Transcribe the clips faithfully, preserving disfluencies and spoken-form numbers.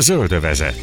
Zöldövezet,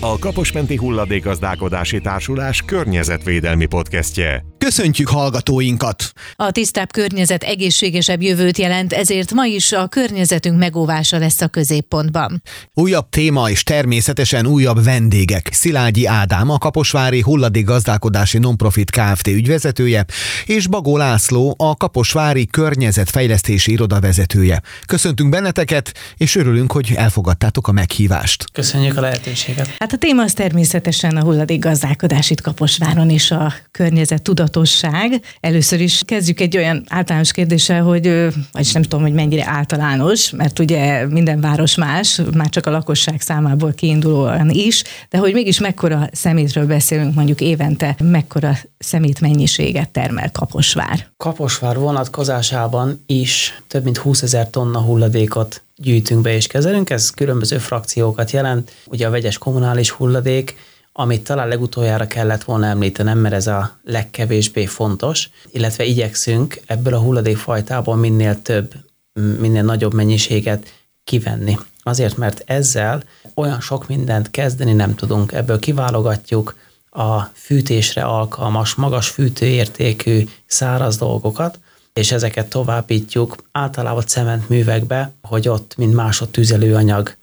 a Kaposmenti Hulladékgazdálkodási Társulás környezetvédelmi podcastje. Köszöntjük hallgatóinkat! A tisztább környezet egészségesebb jövőt jelent, ezért ma is a környezetünk megóvása lesz a középpontban. Újabb téma és természetesen újabb vendégek. Szilágyi Ádám, a Kaposvári Hulladékgazdálkodási Nonprofit Kft. Ügyvezetője, és Bagó László, a Kaposvári Környezetfejlesztési Iroda vezetője. Köszöntünk benneteket, és örülünk, hogy elfogadtátok a meghívást. Köszönjük a lehetőséget! Hát a téma az természetesen a hulladékgazdálkodás itt Kaposváron és a környezet tudatosság. Először is kezdjük egy olyan általános kérdéssel, hogy, vagyis nem tudom, hogy mennyire általános, mert ugye minden város más, már csak a lakosság számából kiindulóan is, de hogy mégis mekkora szemétről beszélünk, mondjuk évente, mekkora szemét mennyiséget termel Kaposvár. Kaposvár vonatkozásában is több mint húszezer tonna hulladékot gyűjtünk be és kezelünk, ez különböző frakciókat jelent, ugye a vegyes kommunális hulladék, amit talán legutoljára kellett volna említenem, mert ez a legkevésbé fontos, illetve igyekszünk ebből a hulladékfajtából minél több, minél nagyobb mennyiséget kivenni. Azért, mert ezzel olyan sok mindent kezdeni nem tudunk. Ebből kiválogatjuk a fűtésre alkalmas, magas fűtőértékű száraz dolgokat, és ezeket továbbítjuk általában cementművekbe, hogy ott, mint másodtüzelőanyag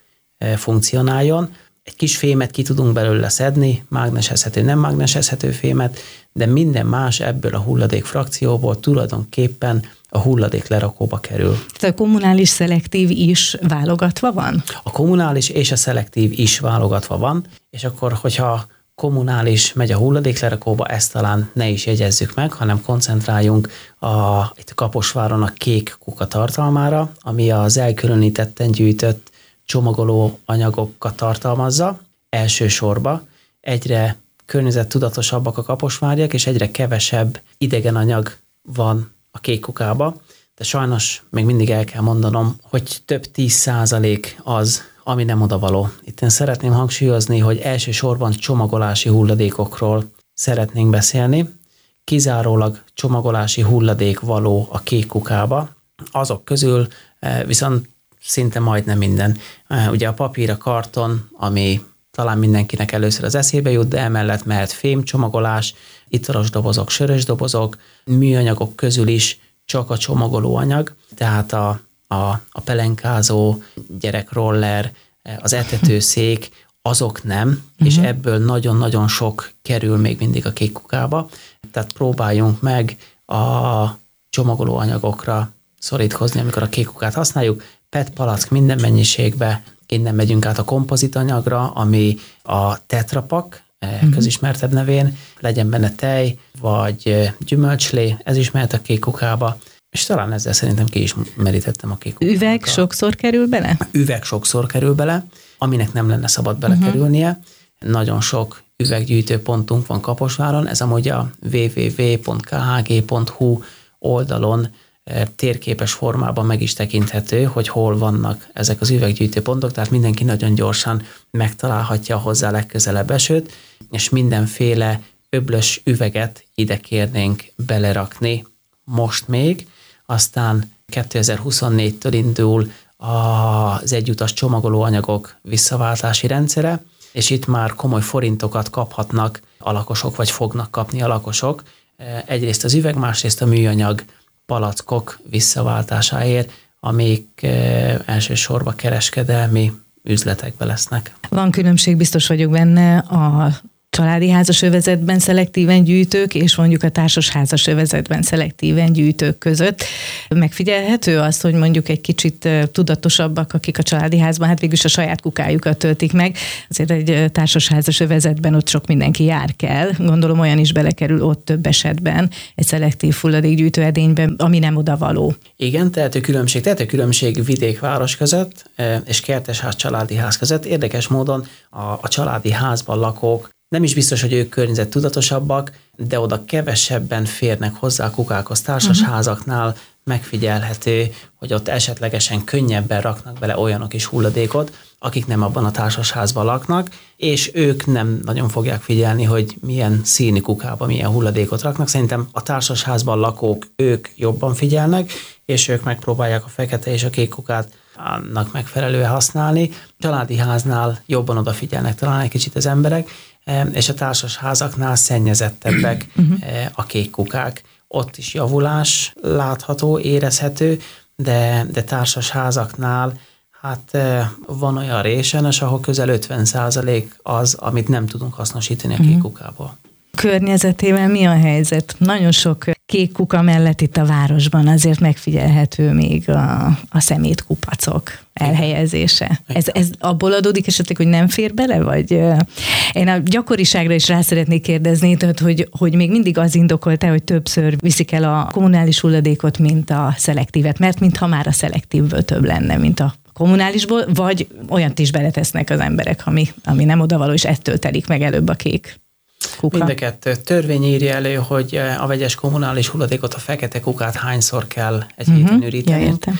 funkcionáljon. Egy kis fémet ki tudunk belőle szedni, mágnesezhető, nem mágnesezhető fémet, de minden más ebből a hulladék frakcióból tulajdonképpen a hulladék lerakóba kerül. Tehát a kommunális szelektív is válogatva van? A kommunális és a szelektív is válogatva van, és akkor, hogyha kommunális megy a hulladék lerakóba, ezt talán ne is jegyezzük meg, hanem koncentráljunk a, itt a Kaposváron a kék kuka tartalmára, ami az elkülönítetten gyűjtött csomagoló anyagokat tartalmazza, elsősorban egyre környezettudatosabbak a kaposváriak, és egyre kevesebb idegen anyag van a kék kukába, de sajnos még mindig el kell mondanom, hogy több tíz százalék az, ami nem odavaló. Itt én szeretném hangsúlyozni, hogy elsősorban csomagolási hulladékokról szeretnénk beszélni, kizárólag csomagolási hulladék való a kék kukába, azok közül viszont szinte majdnem minden. Ugye a papír, a karton, ami talán mindenkinek először az eszébe jut, de emellett mehet fémcsomagolás, italos dobozok, sörös dobozok, műanyagok közül is csak a csomagolóanyag, tehát a, a, a pelenkázó, gyerekroller, az etetőszék, azok nem, mm-hmm. és ebből nagyon-nagyon sok kerül még mindig a kék kukába. Tehát próbáljunk meg a csomagolóanyagokra szorítkozni, amikor a kék kukát használjuk. pé é té-palack minden mennyiségbe, innen megyünk át a kompozitanyagra, ami a tetrapak, mm-hmm. közismertebb nevén, legyen benne tej, vagy gyümölcslé, ez is mehet a kék kukába, és talán ezzel szerintem ki is merítettem a kék kukába. Üveg sokszor kerül bele? Üveg sokszor kerül bele, aminek nem lenne szabad belekerülnie. Mm-hmm. Nagyon sok üveggyűjtő pontunk van Kaposváron, ez amúgy a double-u double-u double-u pont k h g pont h u oldalon térképes formában meg is tekinthető, hogy hol vannak ezek az üveggyűjtőpontok, tehát mindenki nagyon gyorsan megtalálhatja hozzá legközelebb esőt, és mindenféle öblös üveget ide kérnénk belerakni most még, aztán kétezer-huszonnégytől indul az egyutas csomagolóanyagok visszaváltási rendszere, és itt már komoly forintokat kaphatnak a lakosok, vagy fognak kapni a lakosok. Egyrészt az üveg, másrészt a műanyag palackok visszaváltásáért, amik elsősorban kereskedelmi üzletekbe lesznek. Van különbség, biztos vagyok benne, a családi házas övezetben szelektíven gyűjtők, és mondjuk a társas házas övezetben szelektíven gyűjtők között. Megfigyelhető az, hogy mondjuk egy kicsit tudatosabbak, akik a családi házban, hát végülis a saját kukájukat töltik meg. Azért egy társas házas övezetben ott sok mindenki jár kell. Gondolom olyan is belekerül ott több esetben egy szelektív hulladékgyűjtő edényben, ami nem odavaló. Igen, tehető különbség. Tehető különbség vidék-város között és kertesház családi ház között. Érdekes módon a, a családi házban lakók nem is biztos, hogy ők környezettudatosabbak, de oda kevesebben férnek hozzá a kukákhoz. Társasházaknál megfigyelhető, hogy ott esetlegesen könnyebben raknak bele olyanok is hulladékot, akik nem abban a társasházban laknak, és ők nem nagyon fogják figyelni, hogy milyen színű kukába milyen hulladékot raknak. Szerintem a társasházban lakók, ők jobban figyelnek, és ők megpróbálják a fekete és a kék kukát annak megfelelően használni. Családi háznál jobban odafigyelnek talán egy kicsit az emberek, és a társasházaknál szennyezettebbek a kék kukák. Ott is javulás látható, érezhető, de, de társasházaknál hát van olyan résenes, ahol közel ötven százalék az, amit nem tudunk hasznosítani a kék kukából. Környezetével mi a helyzet? Nagyon sok kék kuka mellett itt a városban azért megfigyelhető még a, a szemétkupacok elhelyezése. Ez, ez abból adódik esetleg, hogy nem fér bele? Vagy én a gyakoriságra is rá szeretnék kérdezni, tehát, hogy, hogy még mindig az indokolta, hogy többször viszik el a kommunális hulladékot, mint a szelektívet, mert mintha már a szelektívből több lenne, mint a kommunálisból, vagy olyat is beletesznek az emberek, ami, ami nem odavaló, és ettől telik meg előbb a kék kuka. Mind a kettő. Törvény írja elő, hogy a vegyes kommunális hulladékot, a fekete kukát hányszor kell egy uh-huh. héten üríteni. Ja, értem.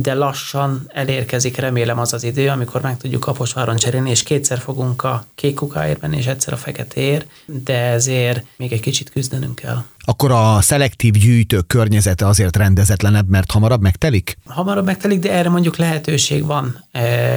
De lassan elérkezik, remélem, az az idő, amikor meg tudjuk Kaposváron cserélni, és kétszer fogunk a kék kukáért menni, és egyszer a feketéért, de ezért még egy kicsit küzdenünk kell. Akkor a szelektív gyűjtők környezete azért rendezetlenebb, mert hamarabb megtelik? Hamarabb megtelik, de erre mondjuk lehetőség van,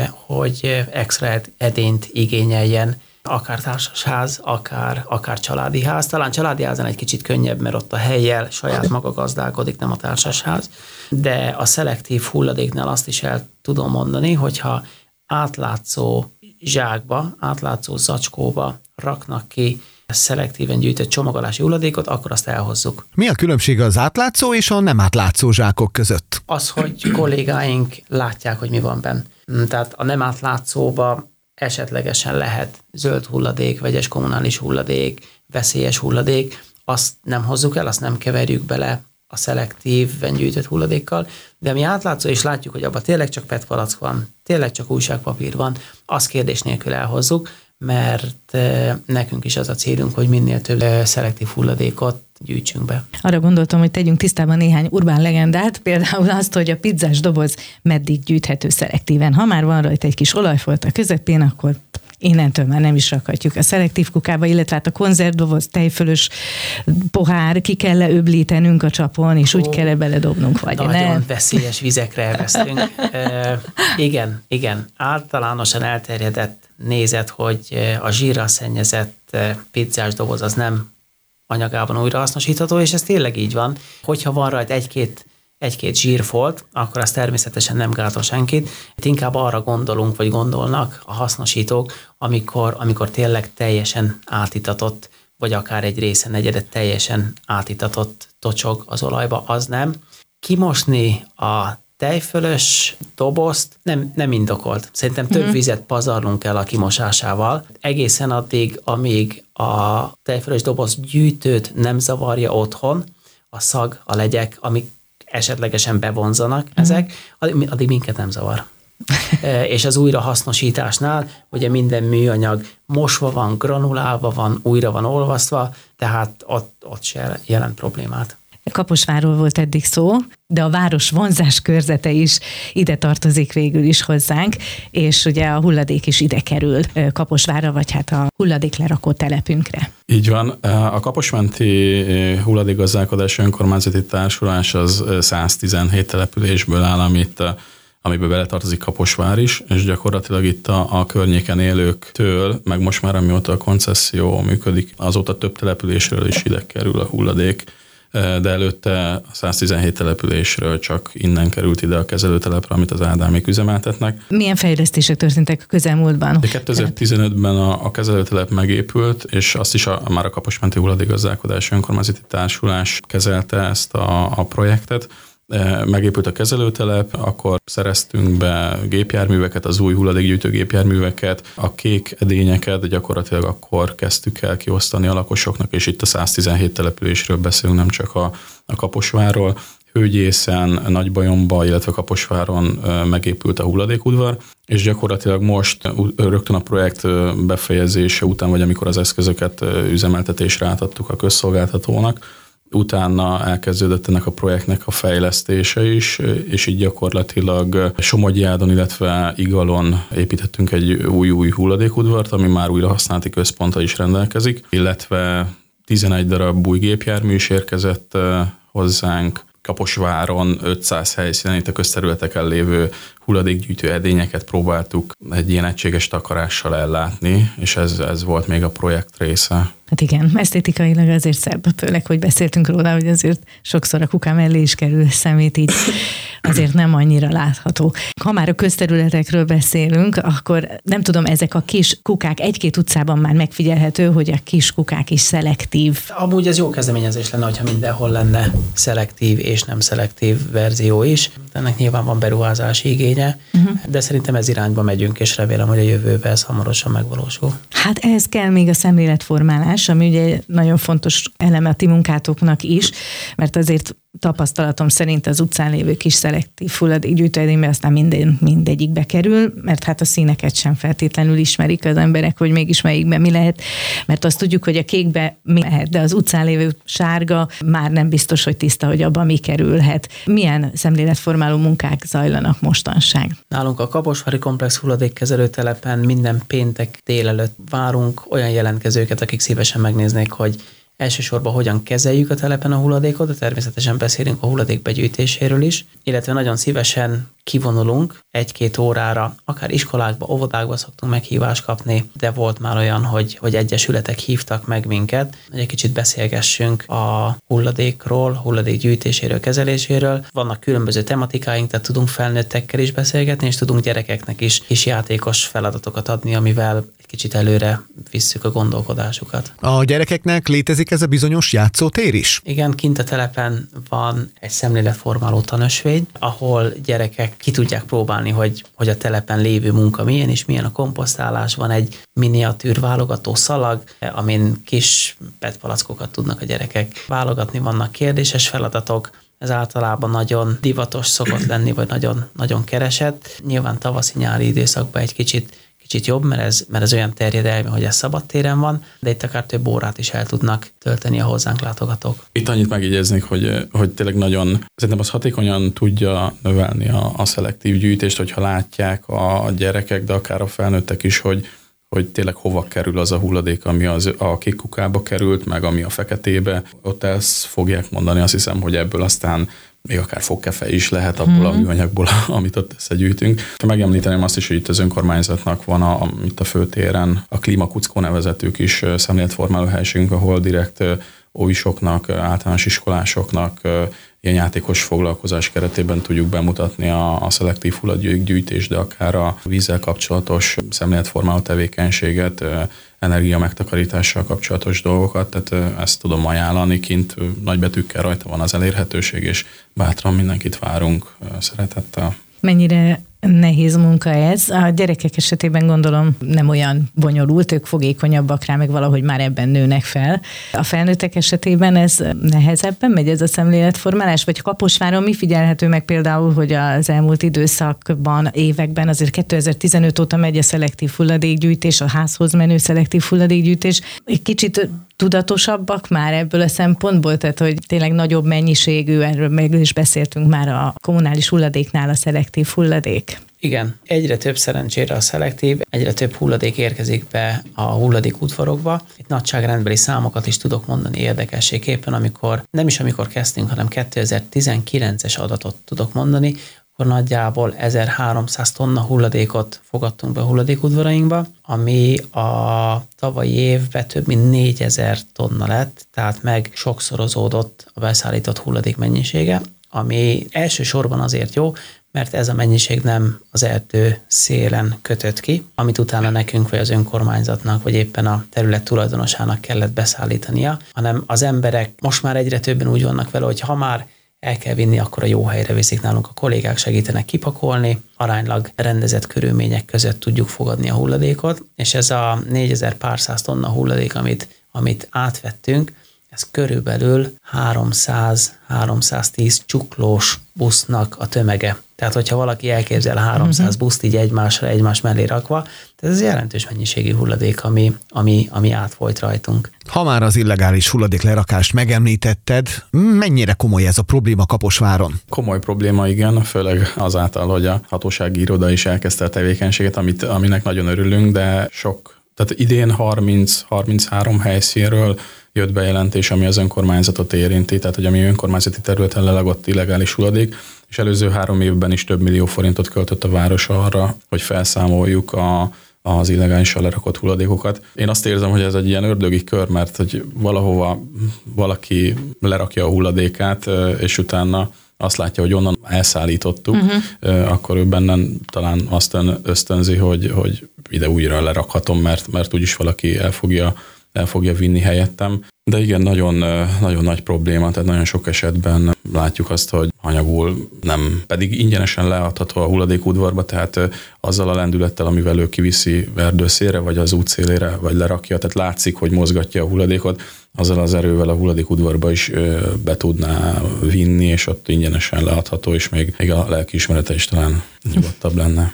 hogy extra edényt igényeljen, akár társasház, akár, akár családi ház. Talán családi házán egy kicsit könnyebb, mert ott a hellyel saját maga gazdálkodik, nem a társasház. De a szelektív hulladéknál azt is el tudom mondani, hogyha átlátszó zsákba, átlátszó zacskóba raknak ki szelektíven gyűjtött csomagolási hulladékot, akkor azt elhozzuk. Mi a különbség az átlátszó és a nem átlátszó zsákok között? Az, hogy kollégáink látják, hogy mi van benne. Tehát a nem átlátszóba esetlegesen lehet zöld hulladék, vegyes kommunális hulladék, veszélyes hulladék, azt nem hozzuk el, azt nem keverjük bele a szelektíven gyűjtött hulladékkal, de mi átlátszó és látjuk, hogy abban tényleg csak pé é té-palack van, tényleg csak újságpapír van, azt kérdés nélkül elhozzuk, mert nekünk is az a célunk, hogy minél több szelektív hulladékot gyűjtsünk be. Arra gondoltam, hogy tegyünk tisztában néhány urbán legendát, például azt, hogy a pizzás doboz meddig gyűjthető szelektíven. Ha már van rajta egy kis olajfolt a közepén, akkor innentől már nem is rakhatjuk a szelektív kukába, illetve hát a konzervdoboz, tejfölös pohár, ki kell leöblítenünk a csapon, és Ó, úgy kell beledobnunk, vagy nagyon nem. Nagyon veszélyes vizekre elvesztünk. e, igen, igen. Általánosan elterjedett nézet, hogy a zsírral szennyezett pizzás doboz az nem anyagában újrahasznosítható, és ez tényleg így van. Hogyha van rajta egy-két, egy-két zsírfolt, akkor az természetesen nem gátol senkit. Itt inkább arra gondolunk, vagy gondolnak a hasznosítók, amikor, amikor tényleg teljesen átitatott, vagy akár egy része negyedet teljesen átitatott tocsog az olajba, az nem. Kimosni a tejfölös dobozt nem, nem indokolt. Szerintem több mm-hmm. vizet pazarlunk el a kimosásával. Egészen addig, amíg a tejfölös doboz gyűjtőt nem zavarja otthon, a szag, a legyek, amik esetlegesen bevonzanak mm-hmm. ezek, addig minket nem zavar. És az újrahasznosításnál ugye minden műanyag mosva van, granulálva van, újra van olvasztva, tehát ott, ott se jelent problémát. Kaposvárról volt eddig szó, de a város vonzás körzete is ide tartozik végül is hozzánk, és ugye a hulladék is ide kerül Kaposvárra, vagy hát a hulladéklerakó telepünkre. Így van. A Kaposmenti Hulladékgazdálkodási Önkormányzati Társulás az száztizenhét településből áll, amit, amiben beletartozik Kaposvár is, és gyakorlatilag itt a, a környéken élőktől, meg most már amióta a koncesszió működik, azóta több településről is ide kerül a hulladék, de előtte száztizenhét településről csak innen került ide a kezelőtelepre, amit az Ádámék üzemeltetnek. Milyen fejlesztések történtek a közelmúltban? kétezer-tizenötben a, a kezelőtelep megépült, és azt is a, már a Kaposmenti Hulladékgazdálkodási Önkormányzati Társulás kezelte ezt a, a projektet. Megépült a kezelőtelep, akkor szereztünk be gépjárműveket, az új hulladékgyűjtő gépjárműveket, a kék edényeket gyakorlatilag akkor kezdtük el kiosztani a lakosoknak, és itt a száztizenhét településről beszélünk, nem csak a, a Kaposvárról. Hőgyészen, Nagybajomba, illetve Kaposváron megépült a hulladékudvar, és gyakorlatilag most rögtön a projekt befejezése után, vagy amikor az eszközöket üzemeltetésre átadtuk a közszolgáltatónak, utána elkezdődött ennek a projektnek a fejlesztése is, és így gyakorlatilag Somogyjádon, illetve Igalon építettünk egy új-új hulladékudvart, ami már újrahasználati központtal is rendelkezik, illetve tizenegy darab új gépjármű is érkezett hozzánk, Kaposváron ötszáz helyszínen, itt a közterületeken lévő hulladékgyűjtő edényeket próbáltuk egy ilyen egységes takarással ellátni, és ez, ez volt még a projekt része. Hát igen, esztétikailag azért szebb, főleg, hogy beszéltünk róla, hogy azért sokszor a kuka mellé is kerül szemét, így azért nem annyira látható. Ha már a közterületekről beszélünk, akkor nem tudom, ezek a kis kukák, egy-két utcában már megfigyelhető, hogy a kis kukák is szelektív. Amúgy ez jó kezdeményezés lenne, hogyha mindenhol lenne szelektív és nem szelektív verzió is. Ennek nyilván van beruházási igénye, uh-huh. de szerintem ez irányba megyünk, és remélem, hogy a jövőben ez hamarosan megvalósul. Hát ehhez kell még a szemléletformálás, ami ugye nagyon fontos eleme a ti munkátoknak is, mert azért tapasztalatom szerint az utcán lévő kis szelektív hulladékgyűjtőedénybe aztán minden, mindegyikbe kerül, mert hát a színeket sem feltétlenül ismerik az emberek, hogy mégis melyikben mi lehet, mert azt tudjuk, hogy a kékbe mi lehet, de az utcán lévő sárga már nem biztos, hogy tiszta, hogy abban mi kerülhet. Milyen szemléletformáló munkák zajlanak mostanság? Nálunk a Kaposvári Komplex Hulladékkezelőtelepen minden péntek délelőtt várunk olyan jelentkezőket, akik szívesen megnéznék, hogy elsősorban hogyan kezeljük a telepen a hulladékot, de természetesen beszélünk a hulladék begyűjtéséről is, illetve nagyon szívesen kivonulunk egy-két órára, akár iskolákba, óvodákba szoktunk meghívást kapni, de volt már olyan, hogy, hogy egyesületek hívtak meg minket, hogy egy kicsit beszélgessünk a hulladékról, hulladék gyűjtéséről, kezeléséről. Vannak különböző tematikáink, tehát tudunk felnőttekkel is beszélgetni, és tudunk gyerekeknek is kis játékos feladatokat adni, amivel egy kicsit előre visszük a gondolkodásukat. A gyerekeknek létezik ez a bizonyos játszótér is? Igen, kint a telepen van egy szemléletformáló tanösvény, ahol gyerekek ki tudják próbálni, hogy, hogy a telepen lévő munka milyen, és milyen a komposztálás. Van egy miniatűr válogató szalag, amin kis pé é té palackokat tudnak a gyerekek válogatni, vannak kérdéses feladatok, ez általában nagyon divatos szokott lenni, vagy nagyon, nagyon keresett. Nyilván tavaszi-nyári időszakban egy kicsit, kicsit jobb, mert ez, mert ez olyan terjedelmi, hogy ez szabadtéren van, de itt akár több órát is el tudnak tölteni a hozzánk látogatók. Itt annyit megjegyeznék, hogy, hogy tényleg nagyon, szerintem az hatékonyan tudja növelni a, a szelektív gyűjtést, hogyha látják a gyerekek, de akár a felnőttek is, hogy, hogy tényleg hova kerül az a hulladék, ami az, a kék kukába került, meg ami a feketébe. Ott ezt fogják mondani, azt hiszem, hogy ebből aztán még akár fogkefe is lehet abból a műanyagból, amit ott összegyűjtünk. Megemlíteném azt is, hogy itt az önkormányzatnak van a, itt a főtéren a Klímakuckó nevezetű kis szemléletformáló helységünk, ahol direkt óvisoknak, általános iskolásoknak ilyen játékos foglalkozás keretében tudjuk bemutatni a, a szelektív hulladékgyűjtést, de akár a vízzel kapcsolatos szemléletformáló tevékenységet, energia megtakarítással kapcsolatos dolgokat, tehát ezt tudom ajánlani, kint nagybetűkkel rajta van az elérhetőség, és bátran mindenkit várunk szeretettel. Mennyire nehéz munka ez. A gyerekek esetében gondolom nem olyan bonyolult, ők fogékonyabbak rá, meg valahogy már ebben nőnek fel. A felnőttek esetében ez nehezebben megy ez a szemléletformálás, vagy Kaposváron mi figyelhető meg például, hogy az elmúlt időszakban, években, azért kétezer-tizenöt óta megy a szelektív hulladékgyűjtés, a házhoz menő szelektív hulladékgyűjtés. Egy kicsit tudatosabbak már ebből a szempontból, tehát hogy tényleg nagyobb mennyiségű, erről meg is beszéltünk már a kommunális hulladéknál a szelektív hulladék. Igen, egyre több szerencsére a szelektív, egyre több hulladék érkezik be a hulladék udvarokba. Itt nagyságrendbeli számokat is tudok mondani érdekességképpen, amikor, nem is amikor kezdtünk, hanem kétezer-tizenkilences adatot tudok mondani, akkor nagyjából ezerháromszáz tonna hulladékot fogadtunk be a hulladékudvarainkba, ami a tavalyi évben több mint négyezer tonna lett, tehát meg sokszorozódott a beszállított hulladék mennyisége, ami elsősorban azért jó, mert ez a mennyiség nem az erdő szélen kötött ki, amit utána nekünk, vagy az önkormányzatnak, vagy éppen a terület tulajdonosának kellett beszállítania, hanem az emberek most már egyre többen úgy vannak vele, hogy ha már el kell vinni, akkor a jó helyre viszik nálunk. A kollégák segítenek kipakolni, aránylag rendezett körülmények között tudjuk fogadni a hulladékot, és ez a négyezer pár száz tonna hulladék, amit, amit átvettünk, ez körülbelül háromszáz-háromszáztíz csuklós busznak a tömege. Tehát, hogyha valaki elképzel háromszáz buszt így egymásra, egymás mellé rakva, tehát ez jelentős mennyiségű hulladék, ami, ami, ami átfolyt rajtunk. Ha már az illegális hulladék lerakást megemlítetted, mennyire komoly ez a probléma Kaposváron? Komoly probléma, igen, főleg azáltal, hogy a hatósági iroda is elkezdte a tevékenységet, amit, aminek nagyon örülünk, de sok. Tehát idén harminc-harminchárom helyszínről jött bejelentés, ami az önkormányzatot érinti, tehát hogy ami önkormányzati területen lelagott illegális hulladék, és előző három évben is több millió forintot költött a város arra, hogy felszámoljuk a az illegálisan lerakott hulladékokat. Én azt érzem, hogy ez egy ilyen ördögi kör, mert hogy valahova valaki lerakja a hulladékát, és utána azt látja, hogy onnan elszállítottuk, uh-huh. akkor ő bennem talán azt ösztönzi, hogy, hogy ide újra lerakhatom, mert, mert úgyis valaki el fogja, el fogja vinni helyettem. De igen, nagyon, nagyon nagy probléma, tehát nagyon sok esetben látjuk azt, hogy hanyagul nem, pedig ingyenesen leadható a hulladékudvarba, tehát azzal a lendülettel, amivel ő kiviszi erdőszélre, vagy az út szélére, vagy lerakja, tehát látszik, hogy mozgatja a hulladékot, azzal az erővel a hulladékudvarba is be tudná vinni, és ott ingyenesen leadható, és még, még a lelkiismerete is talán nyugodtabb lenne.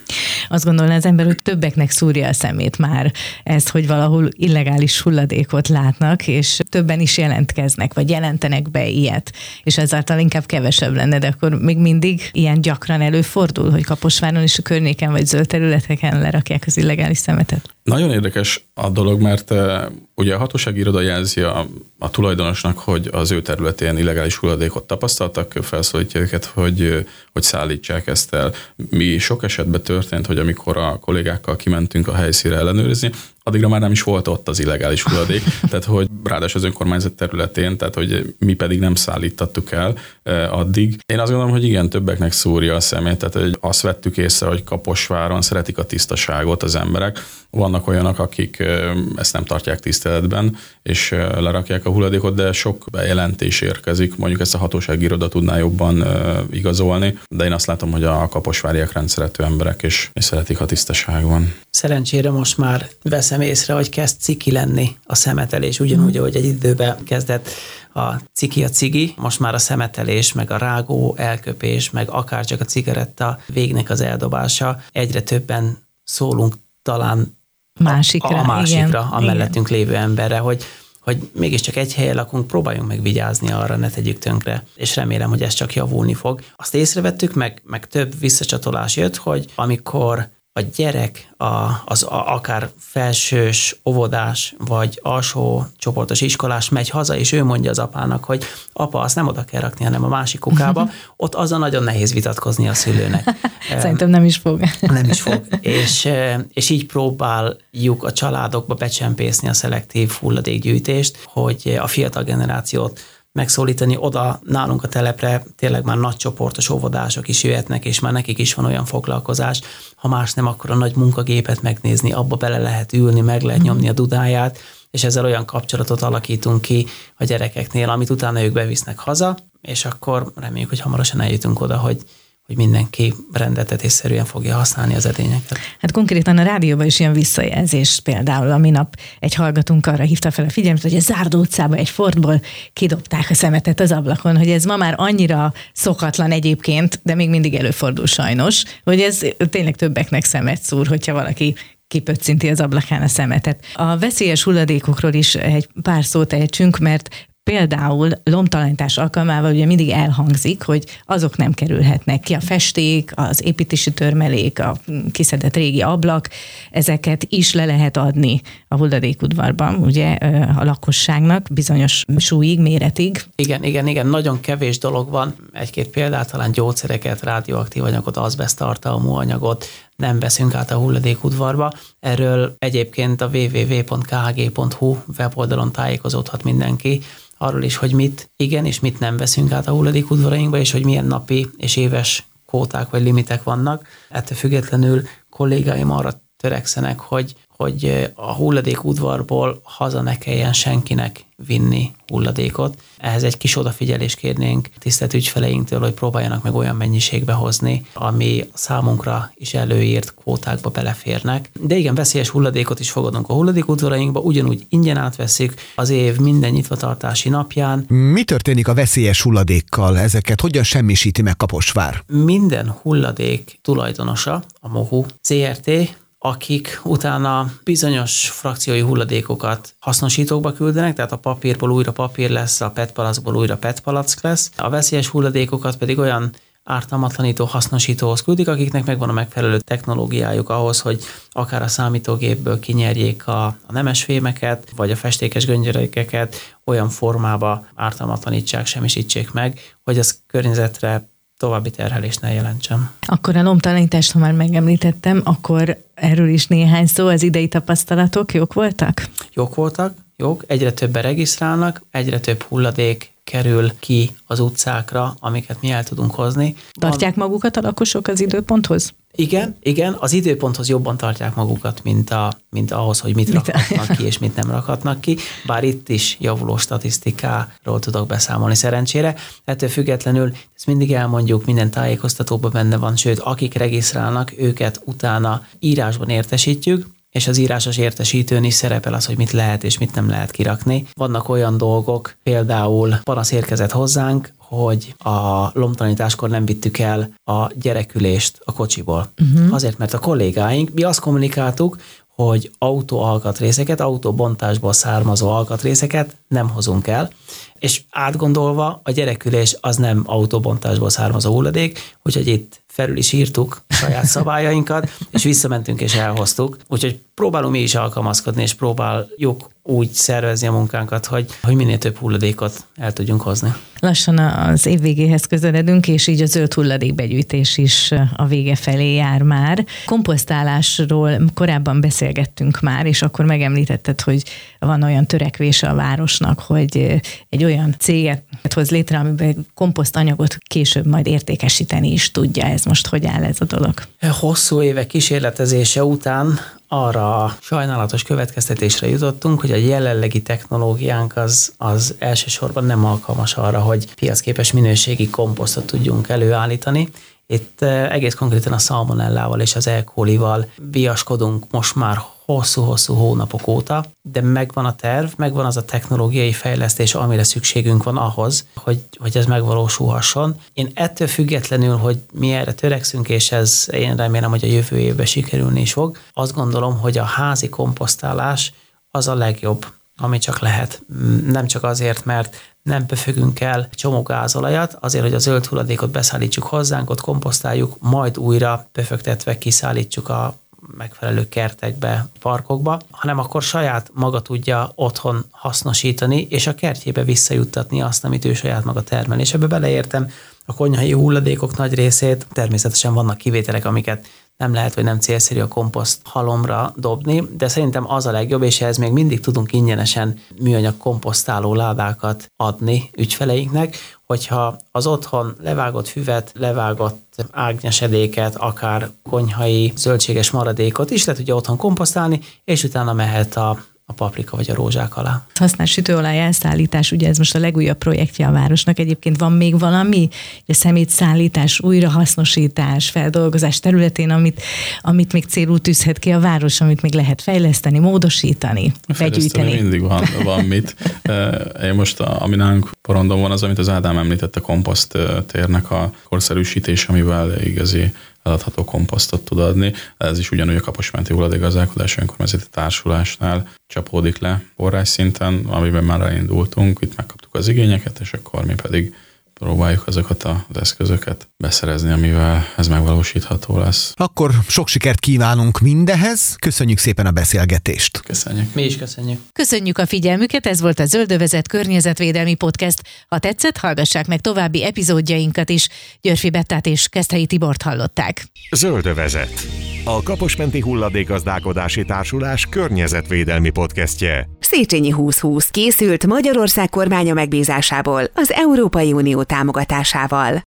Azt gondolná az ember, hogy többeknek szúrja a szemét már ezt, hogy valahol illegális hulladékot látnak, és többen is jelentkeznek, vagy jelentenek be ilyet, és ezáltal inkább kevesebb lenne, de akkor még mindig ilyen gyakran előfordul, hogy Kaposváron és a környéken vagy zöld területeken lerakják az illegális szemetet. Nagyon érdekes a dolog, mert ugye a hatósági iroda jelzi a, a tulajdonosnak, hogy az ő területén illegális hulladékot tapasztaltak, felszólítja őket, hogy, hogy szállítsák ezt el. Mi sok esetben történt, hogy amikor a kollégákkal kimentünk a helyszínre ellenőrizni, addigra már nem is volt ott az illegális hulladék, tehát hogy ráadásul az önkormányzat területén, tehát hogy mi pedig nem szállítottuk el addig. Én azt gondolom, hogy igen, többeknek szúrja a szemét, tehát hogy azt vettük észre, hogy Kaposváron szeretik a tisztaságot az emberek. Vannak olyanok, akik ezt nem tartják tiszteletben, és lerakják a hulladékot, de sok bejelentés érkezik, mondjuk ezt a hatósági iroda tudná jobban igazolni, de én azt látom, hogy a kaposváriak rendszerető emberek, és, és szeretik, ha tisztaság van. Szerencsére most már veszem észre, hogy kezd ciki lenni a szemetelés, ugyanúgy, ahogy egy időben kezdett a ciki a cigi, most már a szemetelés, meg a rágó elköpés, meg akárcsak a cigaretta végnek az eldobása, egyre többen szólunk talán másikra, a, a másikra, igen, a mellettünk igen. lévő emberre, hogy, hogy mégiscsak egy helyen lakunk, próbáljunk meg vigyázni arra, ne tegyük tönkre, és remélem, hogy ez csak javulni fog. Azt észrevettük, meg, meg több visszacsatolás jött, hogy amikor a gyerek, a, az a, akár felsős, óvodás, vagy alsó csoportos iskolás megy haza, és ő mondja az apának, hogy apa, azt nem oda kell rakni, hanem a másik kukába, ott azzal nagyon nehéz vitatkozni a szülőnek. Szerintem nem is fog. Nem is fog. És, és így próbáljuk a családokba becsempészni a szelektív hulladékgyűjtést, hogy a fiatal generációt megszólítani, oda nálunk a telepre tényleg már nagy csoportos óvodások is jöhetnek, és már nekik is van olyan foglalkozás, ha más nem, akkor a nagy munkagépet megnézni, abba bele lehet ülni, meg lehet nyomni a dudáját, és ezzel olyan kapcsolatot alakítunk ki a gyerekeknél, amit utána ők bevisznek haza, és akkor reméljük, hogy hamarosan eljutunk oda, hogy hogy mindenki rendeltetésszerűen fogja használni az edényeket. Hát konkrétan a rádióban is ilyen visszajelzés, például a minap egy hallgatónk arra hívta fel a figyelmet, hogy a Zárdó utcába egy Fordból kidobták a szemetet az ablakon, hogy ez ma már annyira szokatlan egyébként, de még mindig előfordul sajnos, hogy ez tényleg többeknek szemet szúr, hogyha valaki kipöccinti az ablakán a szemetet. A veszélyes hulladékokról is egy pár szót ejtsünk, mert például lomtalanítás alkalmával ugye mindig elhangzik, hogy azok nem kerülhetnek ki, a festék, az építési törmelék, a kiszedett régi ablak, ezeket is le lehet adni a hulladékudvarban, ugye a lakosságnak bizonyos súlyig, méretig. Igen, igen, igen, nagyon kevés dolog van, egy-két példát, talán gyógyszereket, rádióaktív anyagot, azbeszttartalmú anyagot nem veszünk át a hulladékudvarba. Erről egyébként a double-u double-u double-u pont k h g pont h u weboldalon tájékozódhat mindenki, arról is, hogy mit igen és mit nem veszünk át a hulladékudvarainkba, és hogy milyen napi és éves kvóták vagy limitek vannak. Ettől függetlenül kollégáim arra törekszenek, hogy, hogy a hulladékudvarból haza ne kelljen senkinek vinni hulladékot. Ehhez egy kis odafigyelést kérnénk tisztelt ügyfeleinktől, hogy próbáljanak meg olyan mennyiségbe hozni, ami számunkra is előírt kvótákba beleférnek. De igen, veszélyes hulladékot is fogadunk a hulladékudvarainkba, ugyanúgy ingyen átveszik az év minden nyitvatartási napján. Mi történik a veszélyes hulladékkal? Ezeket hogyan semmisíti meg Kaposvár? Minden hulladék tulajdonosa, a Mohu Zé er té, akik utána bizonyos frakciói hulladékokat hasznosítókba küldenek, tehát a papírból újra papír lesz, a pé é té-palackból újra pé é té-palack lesz. A veszélyes hulladékokat pedig olyan ártalmatlanító hasznosítóhoz küldik, akiknek megvan a megfelelő technológiájuk ahhoz, hogy akár a számítógépből kinyerjék a, a nemes fémeket, vagy a festékes gyöngyerekeket olyan formába ártalmatlanítsák, semmisítsék meg, hogy az környezetre további terhelést ne jelentsem. Akkor a lomtalanítást, ha már megemlítettem, akkor erről is néhány szó, az idei tapasztalatok jók voltak? Jók voltak, jók. Egyre többen regisztrálnak, egyre több hulladék kerül ki az utcákra, amiket mi el tudunk hozni. Tartják magukat a lakosok az időponthoz? Igen, igen, az időponthoz jobban tartják magukat, mint, a, mint ahhoz, hogy mit rakhatnak ki és mit nem rakhatnak ki, bár itt is javuló statisztikáról tudok beszámolni szerencsére. Ettől függetlenül ezt mindig elmondjuk, minden tájékoztatóban benne van, sőt, akik regisztrálnak, őket utána írásban értesítjük, és az írásos értesítőn is szerepel az, hogy mit lehet és mit nem lehet kirakni. Vannak olyan dolgok, például panasz érkezett hozzánk, hogy a lomtalanításkor nem vittük el a gyerekülést a kocsiból. Uh-huh. Azért, mert a kollégáink, mi azt kommunikáltuk, hogy autóalkatrészeket, autóbontásból származó alkatrészeket nem hozunk el, és átgondolva a gyerekülés az nem autóbontásból származó hulladék, úgyhogy itt felül is írtuk saját szabályainkat, és visszamentünk és elhoztuk. Úgyhogy próbálunk mi is alkalmazkodni, és próbáljuk úgy szervezni a munkánkat, hogy, hogy minél több hulladékot el tudjunk hozni. Lassan az év végéhez közeledünk, és így a zöld hulladékbegyűjtés is a vége felé jár már. Komposztálásról korábban beszélgettünk már, és akkor megemlítetted, hogy van olyan törekvése a városnak, hogy egy olyan céget hoz létre, amiben komposztanyagot később majd értékesíteni is tudja. Ez most hogy áll ez a dolog? Hosszú évek kísérletezése után arra sajnálatos következtetésre jutottunk, hogy a jelenlegi technológiánk az, az elsősorban nem alkalmas arra, hogy piacképes minőségi komposztot tudjunk előállítani. Itt egész konkrétan a szalmonellával és az E. coli-val viaskodunk most már hosszú-hosszú hónapok óta, de megvan a terv, megvan az a technológiai fejlesztés, amire szükségünk van ahhoz, hogy, hogy ez megvalósulhasson. Én ettől függetlenül, hogy mi erre törekszünk, és ez én remélem, hogy a jövő évben sikerülni is fog, azt gondolom, hogy a házi komposztálás az a legjobb, ami csak lehet. Nem csak azért, mert nem pöfögünk el csomó gázolajat, azért, hogy a zöld hulladékot beszállítsuk hozzánk, ott komposztáljuk, majd újra pöfögtetve kiszállítsuk a megfelelő kertekbe, parkokba, hanem akkor saját maga tudja otthon hasznosítani, és a kertjébe visszajuttatni azt, amit ő saját maga termel. És ebbe beleértem a konyhai hulladékok nagy részét, természetesen vannak kivételek, amiket nem lehet, hogy nem célszerű a komposzt halomra dobni, de szerintem az a legjobb, és ehhez még mindig tudunk ingyenesen műanyag komposztáló ládákat adni ügyfeleinknek, hogyha az otthon levágott füvet, levágott ágnyesedéket, akár konyhai zöldséges maradékot is le tudja otthon komposztálni, és utána mehet a a paprika vagy a rózsák alá. Használt sütőolaj elszállítás, ugye ez most a legújabb projektje a városnak. Egyébként van még valami, a szemétszállítás, újrahasznosítás, feldolgozás területén, amit, amit még célul tűzhet ki a város, amit még lehet fejleszteni, módosítani, begyűjteni. Mindig van, van mit. Én most, ami nálunk porondon van, az, amit az Ádám említett, a komposzt térnek a korszerűsítés, amivel igazi eladható komposztot tud adni. Ez is ugyanúgy a Kaposmenti Hulladékgazdálkodási Önkormányzati Társulásnál csapódik le forrás szinten, amiben már elindultunk, itt megkaptuk az igényeket, és akkor mi pedig próbáljuk azokat az eszközöket beszerezni, amivel ez megvalósítható lesz. Akkor sok sikert kívánunk mindehez, köszönjük szépen a beszélgetést. Köszönjük. Mi is köszönjük. Köszönjük a figyelmüket, ez volt a Zöldövezet környezetvédelmi podcast. Ha tetszett, hallgassák meg további epizódjainkat is. Györfi Bettát és Keszthelyi Tibort hallották. Zöldövezet. A Kaposmenti Hulladékgazdálkodási Társulás környezetvédelmi podcastje. Széchenyi húsz húsz készült Magyarország kormánya megbízásából az Európai Unió támogatásával.